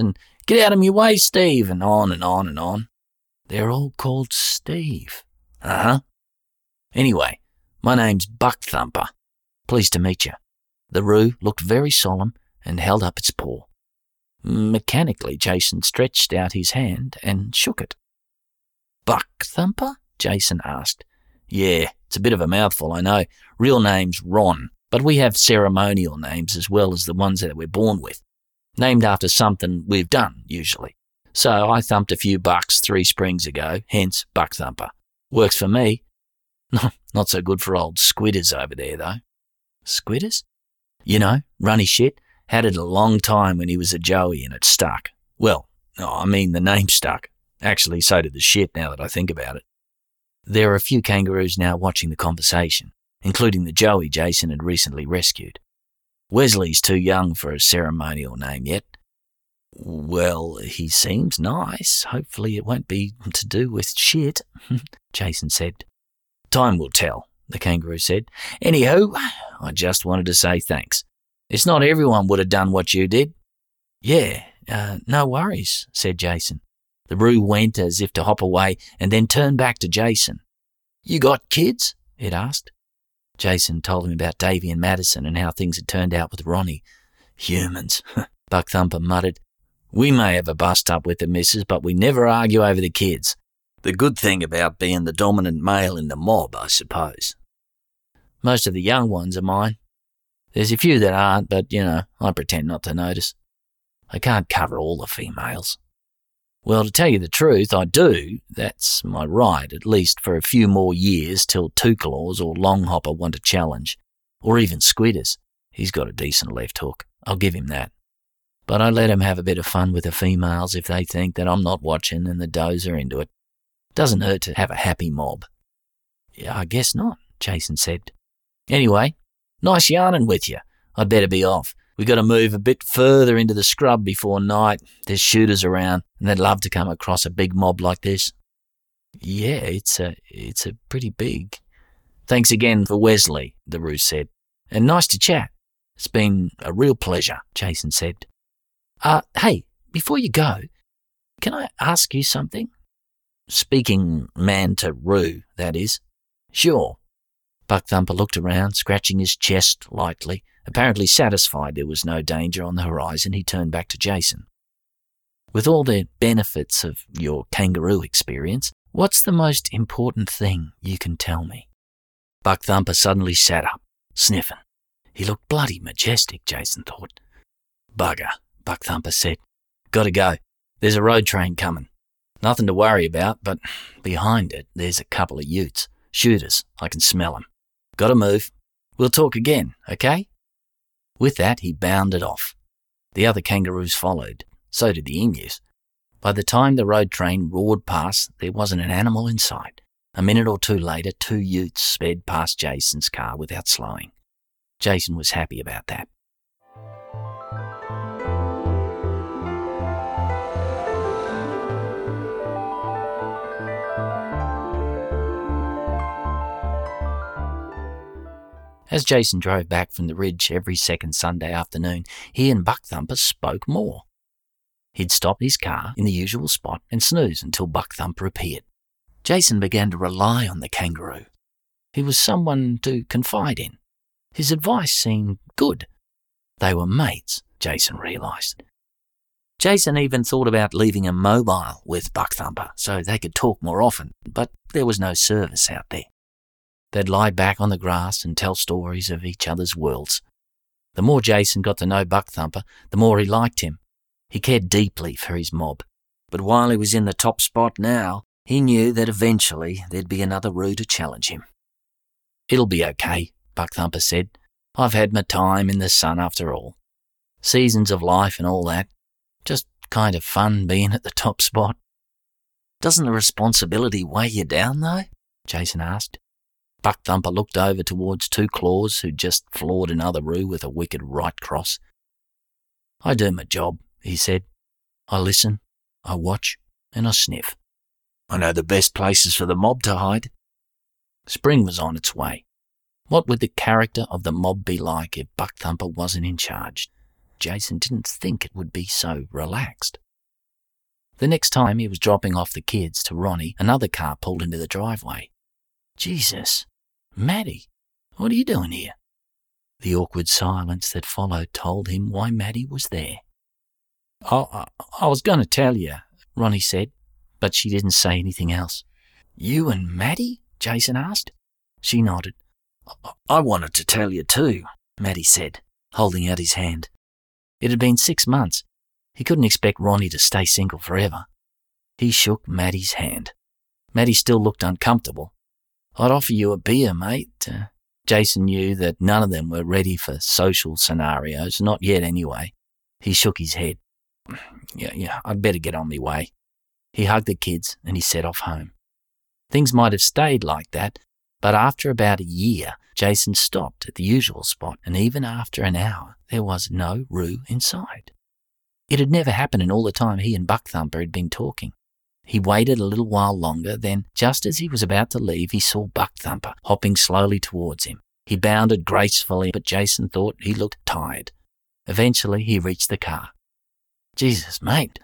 and get out of my way, Steve, and on and on and on. They're all called Steve. Uh-huh. Anyway, my name's Buckthumper. Pleased to meet you. The roo looked very solemn and held up its paw. Mechanically, Jason stretched out his hand and shook it. Buckthumper? Jason asked. Yeah, it's a bit of a mouthful, I know. Real name's Ron, but we have ceremonial names as well as the ones that we're born with, named after something we've done, usually. So I thumped a few bucks 3 springs ago, hence Buckthumper. Works for me. Not so good for old Squidders over there, though. Squidders? You know, runny shit. Had it a long time when he was a joey and it stuck. Well, no, I mean the name stuck. Actually, so did the shit now that I think about it. There were a few kangaroos now watching the conversation. including the joey Jason had recently rescued. Wesley's too young for a ceremonial name yet. Well, he seems nice. Hopefully it won't be to do with shit, Jason said. Time will tell, the kangaroo said. Anywho, I just wanted to say thanks. It's not everyone would have done what you did. Yeah, no worries, said Jason. The brew went as if to hop away and then turned back to Jason. You got kids? It asked. Jason told him about Davy and Madison and how things had turned out with Ronnie. Humans, Buckthumper muttered. We may have a bust-up with the missus, but we never argue over the kids. The good thing about being the dominant male in the mob, I suppose. Most of the young ones are mine. There's a few that aren't, but, I pretend not to notice. I can't cover all the females. Well, to tell you the truth, I do. That's my right, at least for a few more years till Two Claws or Longhopper want a challenge. Or even Squidders. He's got a decent left hook. I'll give him that. But I let him have a bit of fun with the females if they think that I'm not watching and the does are into it. Doesn't hurt to have a happy mob. Yeah, I guess not, Jason said. Anyway, nice yarning with you. I'd better be off. We got to move a bit further into the scrub before night. There's shooters around, and they'd love to come across a big mob like this. Yeah, it's a pretty big. Thanks again for Wesley, the Roo said. And nice to chat. It's been a real pleasure, Jason said. Hey, before you go, can I ask you something? Speaking man to Roo, that is. Sure. Buckthumper looked around, scratching his chest lightly. Apparently satisfied there was no danger on the horizon, he turned back to Jason. With all the benefits of your kangaroo experience, what's the most important thing you can tell me? Buckthumper suddenly sat up, sniffing. He looked bloody majestic, Jason thought. Bugger, Buckthumper said. Gotta go. There's a road train coming. Nothing to worry about, but behind it there's a couple of utes. Shooters, I can smell them. Gotta move. We'll talk again, okay? With that, he bounded off. The other kangaroos followed. So did the emus. By the time the road train roared past, there wasn't an animal in sight. A minute or two later, two utes sped past Jason's car without slowing. Jason was happy about that. As Jason drove back from the ridge every second Sunday afternoon, he and Buckthumper spoke more. He'd stop his car in the usual spot and snooze until Buckthumper appeared. Jason began to rely on the kangaroo. He was someone to confide in. His advice seemed good. They were mates, Jason realised. Jason even thought about leaving a mobile with Buckthumper so they could talk more often, but there was no service out there. They'd lie back on the grass and tell stories of each other's worlds. The more Jason got to know Buckthumper, the more he liked him. He cared deeply for his mob. But while he was in the top spot now, he knew that eventually there'd be another Roo to challenge him. It'll be okay, Buckthumper said. I've had my time in the sun after all. Seasons of life and all that. Just kind of fun being at the top spot. Doesn't the responsibility weigh you down, though? Jason asked. Buckthumper looked over towards Two Claws, who'd just floored another Roo with a wicked right cross. I do my job, he said. I listen, I watch, and I sniff. I know the best places for the mob to hide. Spring was on its way. What would the character of the mob be like if Buckthumper wasn't in charge? Jason didn't think it would be so relaxed. The next time he was dropping off the kids to Ronnie, another car pulled into the driveway. Jesus, Maddie, what are you doing here? The awkward silence that followed told him why Maddie was there. I was going to tell you, Ronnie said, but she didn't say anything else. You and Maddie? Jason asked. She nodded. I wanted to tell you too, Maddie said, holding out his hand. It had been 6 months. He couldn't expect Ronnie to stay single forever. He shook Maddie's hand. Maddie still looked uncomfortable. I'd offer you a beer, mate. Jason knew that none of them were ready for social scenarios, not yet anyway. He shook his head. Yeah, I'd better get on me way. He hugged the kids and he set off home. Things might have stayed like that, But after about a year, Jason stopped at the usual spot, and even after an hour, there was no Roo in sight. It had never happened in all the time he and Buckthumper had been talking. He waited a little while longer, then, just as he was about to leave, he saw Buckthumper hopping slowly towards him. He bounded gracefully, but Jason thought he looked tired. Eventually, he reached the car. "Jesus, mate,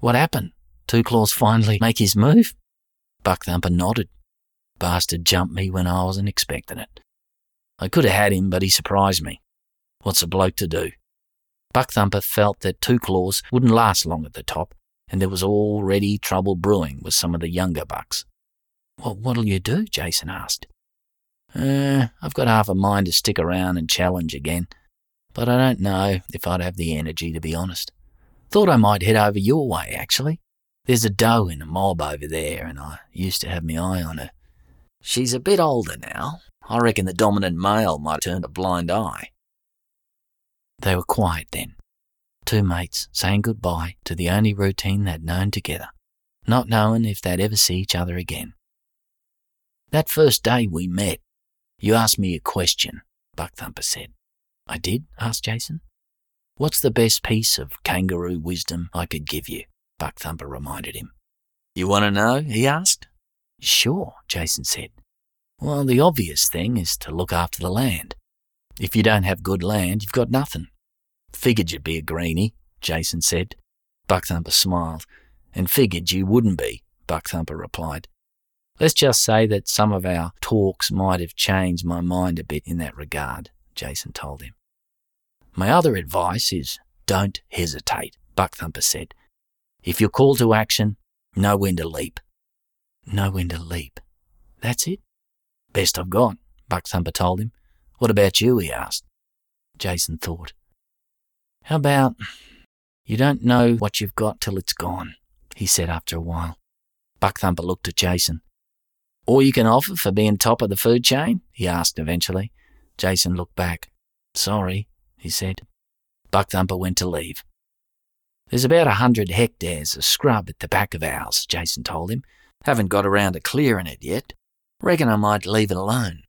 what happened? Two Claws finally make his move?" Buckthumper nodded. "Bastard jumped me when I wasn't expecting it. I could have had him, but he surprised me. What's a bloke to do?" Buckthumper felt that Two Claws wouldn't last long at the top, and there was already trouble brewing with some of the younger bucks. "Well, what'll you do?" Jason asked. I've got half a mind to stick around and challenge again, but I don't know if I'd have the energy, to be honest. Thought I might head over your way, actually. There's a doe in a mob over there, and I used to have my eye on her. She's a bit older now. I reckon the dominant male might turn a blind eye." They were quiet then, two mates saying goodbye to the only routine they'd known together, not knowing if they'd ever see each other again. "That first day we met, you asked me a question," Buckthumper said. "I did?" asked Jason. "What's the best piece of kangaroo wisdom I could give you?" Buckthumper reminded him. "You want to know?" he asked. "Sure," Jason said. "Well, the obvious thing is to look after the land. If you don't have good land, you've got nothing." "Figured you'd be a greenie," Jason said. Buckthumper smiled. "And figured you wouldn't be," Buckthumper replied. "Let's just say that some of our talks might have changed my mind a bit in that regard," Jason told him. "My other advice is don't hesitate," Buckthumper said. "If you're called to action, know when to leap." "Know when to leap. That's it?" "Best I've got," Buckthumper told him. "What about you?" he asked. Jason thought. "How about you don't know what you've got till it's gone," he said after a while. Buckthumper looked at Jason. "All you can offer for being top of the food chain?" he asked eventually. Jason looked back. "Sorry," he said. Buckthumper went to leave. "There's about 100 hectares of scrub at the back of ours," Jason told him. "Haven't got around to clearing it yet. Reckon I might leave it alone.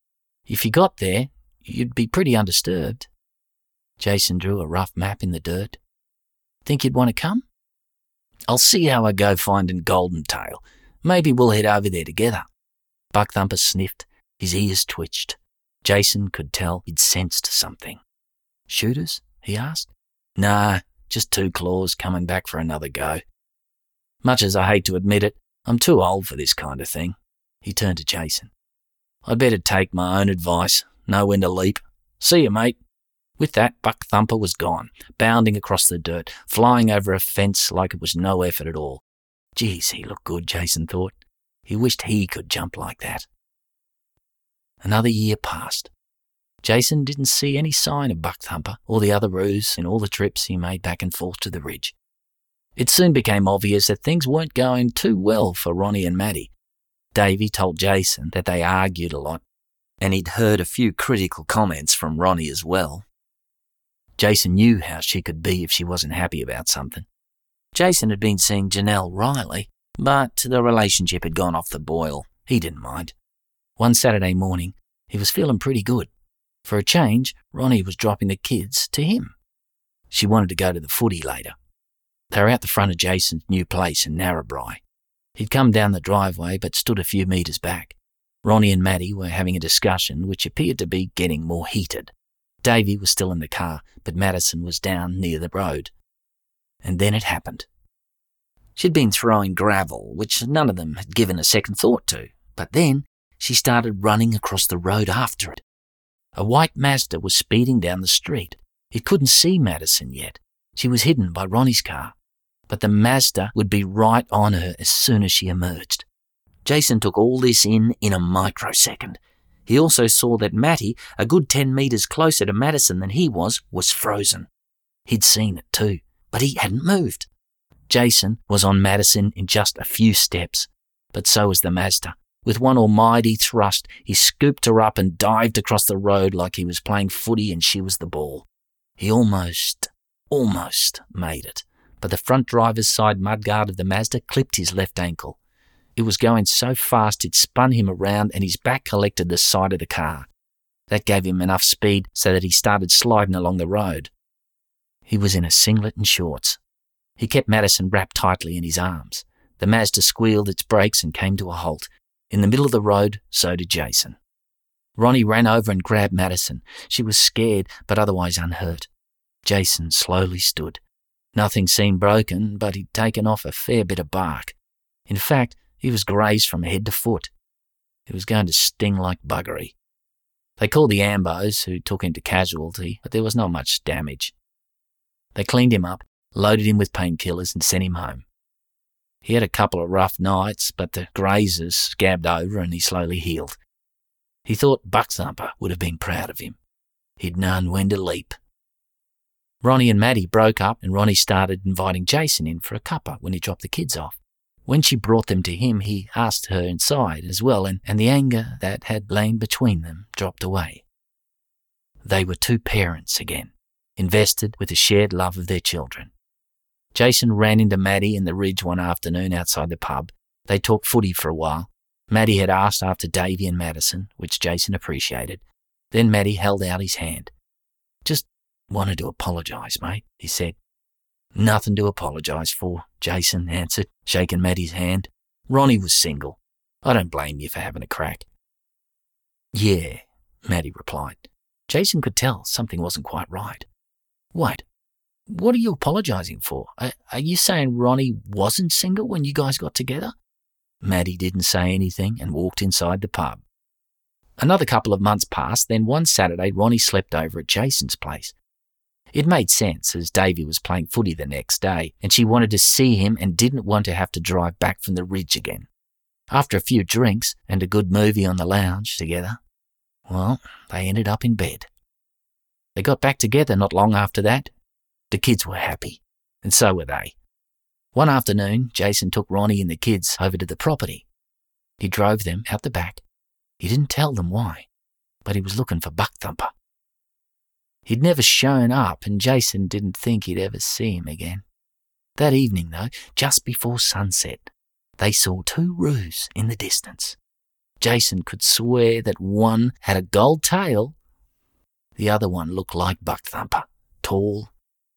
If you got there, you'd be pretty undisturbed." Jason drew a rough map in the dirt. "Think you'd want to come?" "I'll see how I go finding Golden Tail. Maybe we'll head over there together." Buckthumper sniffed. His ears twitched. Jason could tell he'd sensed something. "Shooters?" he asked. "Nah, just Two Claws coming back for another go. Much as I hate to admit it, I'm too old for this kind of thing." He turned to Jason. "I'd better take my own advice. Know when to leap. See you, mate." With that, Buckthumper was gone, bounding across the dirt, flying over a fence like it was no effort at all. Geez, he looked good, Jason thought. He wished he could jump like that. Another year passed. Jason didn't see any sign of Buckthumper or the other Roos in all the trips he made back and forth to the ridge. It soon became obvious that things weren't going too well for Ronnie and Maddie. Davey told Jason that they argued a lot, and he'd heard a few critical comments from Ronnie as well. Jason knew how she could be if she wasn't happy about something. Jason had been seeing Janelle Riley, but the relationship had gone off the boil. He didn't mind. One Saturday morning, he was feeling pretty good. For a change, Ronnie was dropping the kids to him. She wanted to go to the footy later. They were out the front of Jason's new place in Narrabri. He'd come down the driveway but stood a few metres back. Ronnie and Maddie were having a discussion which appeared to be getting more heated. Davey was still in the car, but Madison was down near the road. And then it happened. She'd been throwing gravel, which none of them had given a second thought to, but then she started running across the road after it. A white Mazda was speeding down the street. It couldn't see Madison yet. She was hidden by Ronnie's car, but the Mazda would be right on her as soon as she emerged. Jason took all this in a microsecond. He also saw that Matty, a good 10 metres closer to Madison than he was frozen. He'd seen it too, but he hadn't moved. Jason was on Madison in just a few steps, but so was the Mazda. With one almighty thrust, he scooped her up and dived across the road like he was playing footy and she was the ball. He almost made it, but the front driver's side mudguard of the Mazda clipped his left ankle. It was going so fast it spun him around and his back collected the side of the car. That gave him enough speed so that he started sliding along the road. He was in a singlet and shorts. He kept Madison wrapped tightly in his arms. The Mazda squealed its brakes and came to a halt. In the middle of the road, so did Jason. Ronnie ran over and grabbed Madison. She was scared, but otherwise unhurt. Jason slowly stood. Nothing seemed broken, but he'd taken off a fair bit of bark. In fact, he was grazed from head to foot. It was going to sting like buggery. They called the ambos, who took him to casualty, but there was not much damage. They cleaned him up, loaded him with painkillers and sent him home. He had a couple of rough nights, but the grazes scabbed over and he slowly healed. He thought Buckthumper would have been proud of him. He'd known when to leap. Ronnie and Maddie broke up and Ronnie started inviting Jason in for a cuppa when he dropped the kids off. When she brought them to him, he asked her inside as well, and the anger that had lain between them dropped away. They were two parents again, invested with the shared love of their children. Jason ran into Maddie in the ridge one afternoon outside the pub. They talked footy for a while. Maddie had asked after Davey and Madison, which Jason appreciated. Then Maddie held out his hand. "Just wanted to apologise, mate," he said. "Nothing to apologise for," Jason answered, shaking Maddie's hand. "Ronnie was single. I don't blame you for having a crack." "Yeah," Maddie replied. Jason could tell something wasn't quite right. "Wait, what are you apologising for? Are you saying Ronnie wasn't single when you guys got together?" Maddie didn't say anything and walked inside the pub. Another couple of months passed, then one Saturday Ronnie slept over at Jason's place. It made sense as Davey was playing footy the next day and she wanted to see him and didn't want to have to drive back from the ridge again. After a few drinks and a good movie on the lounge together, well, they ended up in bed. They got back together not long after that. The kids were happy, and so were they. One afternoon, Jason took Ronnie and the kids over to the property. He drove them out the back. He didn't tell them why, but he was looking for Buckthumper. He'd never shown up and Jason didn't think he'd ever see him again. That evening, though, just before sunset, they saw two roos in the distance. Jason could swear that one had a gold tail. The other one looked like Buckthumper, tall,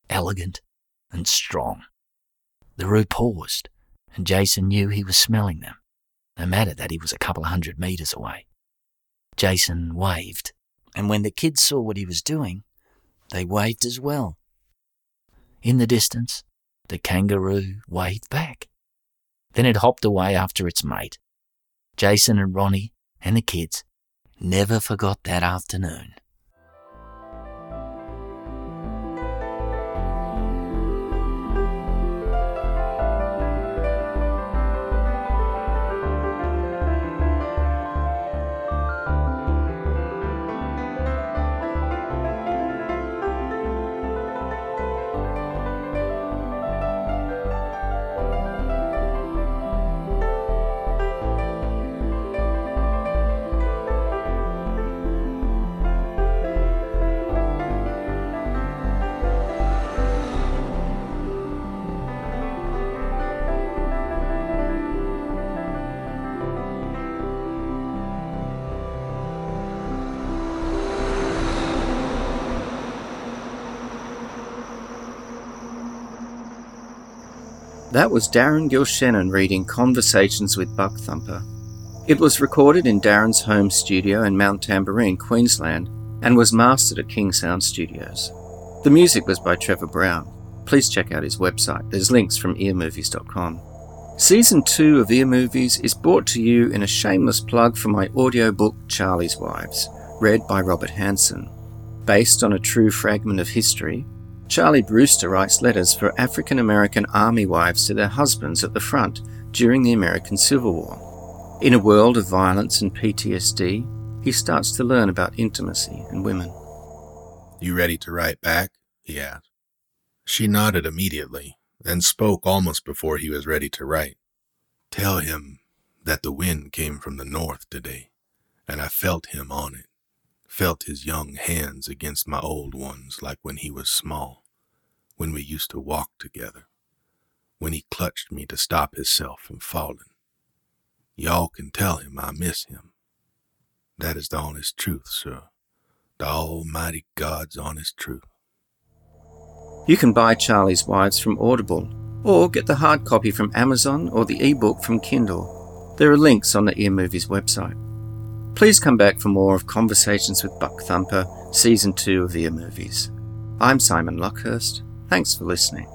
elegant and strong. The roo paused and Jason knew he was smelling them, no matter that he was a couple of 100 metres away. Jason waved, and when the kids saw what he was doing, they waved as well. In the distance, the kangaroo waved back. Then it hopped away after its mate. Jason and Ronnie and the kids never forgot that afternoon. That was Darren Gilshenan reading Conversations with Buckthumper. It was recorded in Darren's home studio in Mount Tamborine, Queensland, and was mastered at King Sound Studios. The music was by Trevor Brown. Please check out his website. There's links from earmovies.com. Season 2 of Ear Movies is brought to you in a shameless plug for my audiobook Charlie's Wives, read by Robert Hansen. Based on a true fragment of history, Charlie Brewster writes letters for African-American army wives to their husbands at the front during the American Civil War. In a world of violence and PTSD, he starts to learn about intimacy and women. "You ready to write back?" he asked. She nodded immediately, then spoke almost before he was ready to write. "Tell him that the wind came from the north today, and I felt him on it. Felt his young hands against my old ones like when he was small, when we used to walk together, when he clutched me to stop himself from falling. Y'all can tell him I miss him. That is the honest truth, sir. The almighty God's honest truth. You can buy Charlie's Wives from Audible, or get the hard copy from Amazon or the ebook from Kindle. There are links on the Ear Movies website. Please come back for more of Conversations with Buckthumper, Season 2 of Ear Movies. I'm Simon Luckhurst. Thanks for listening.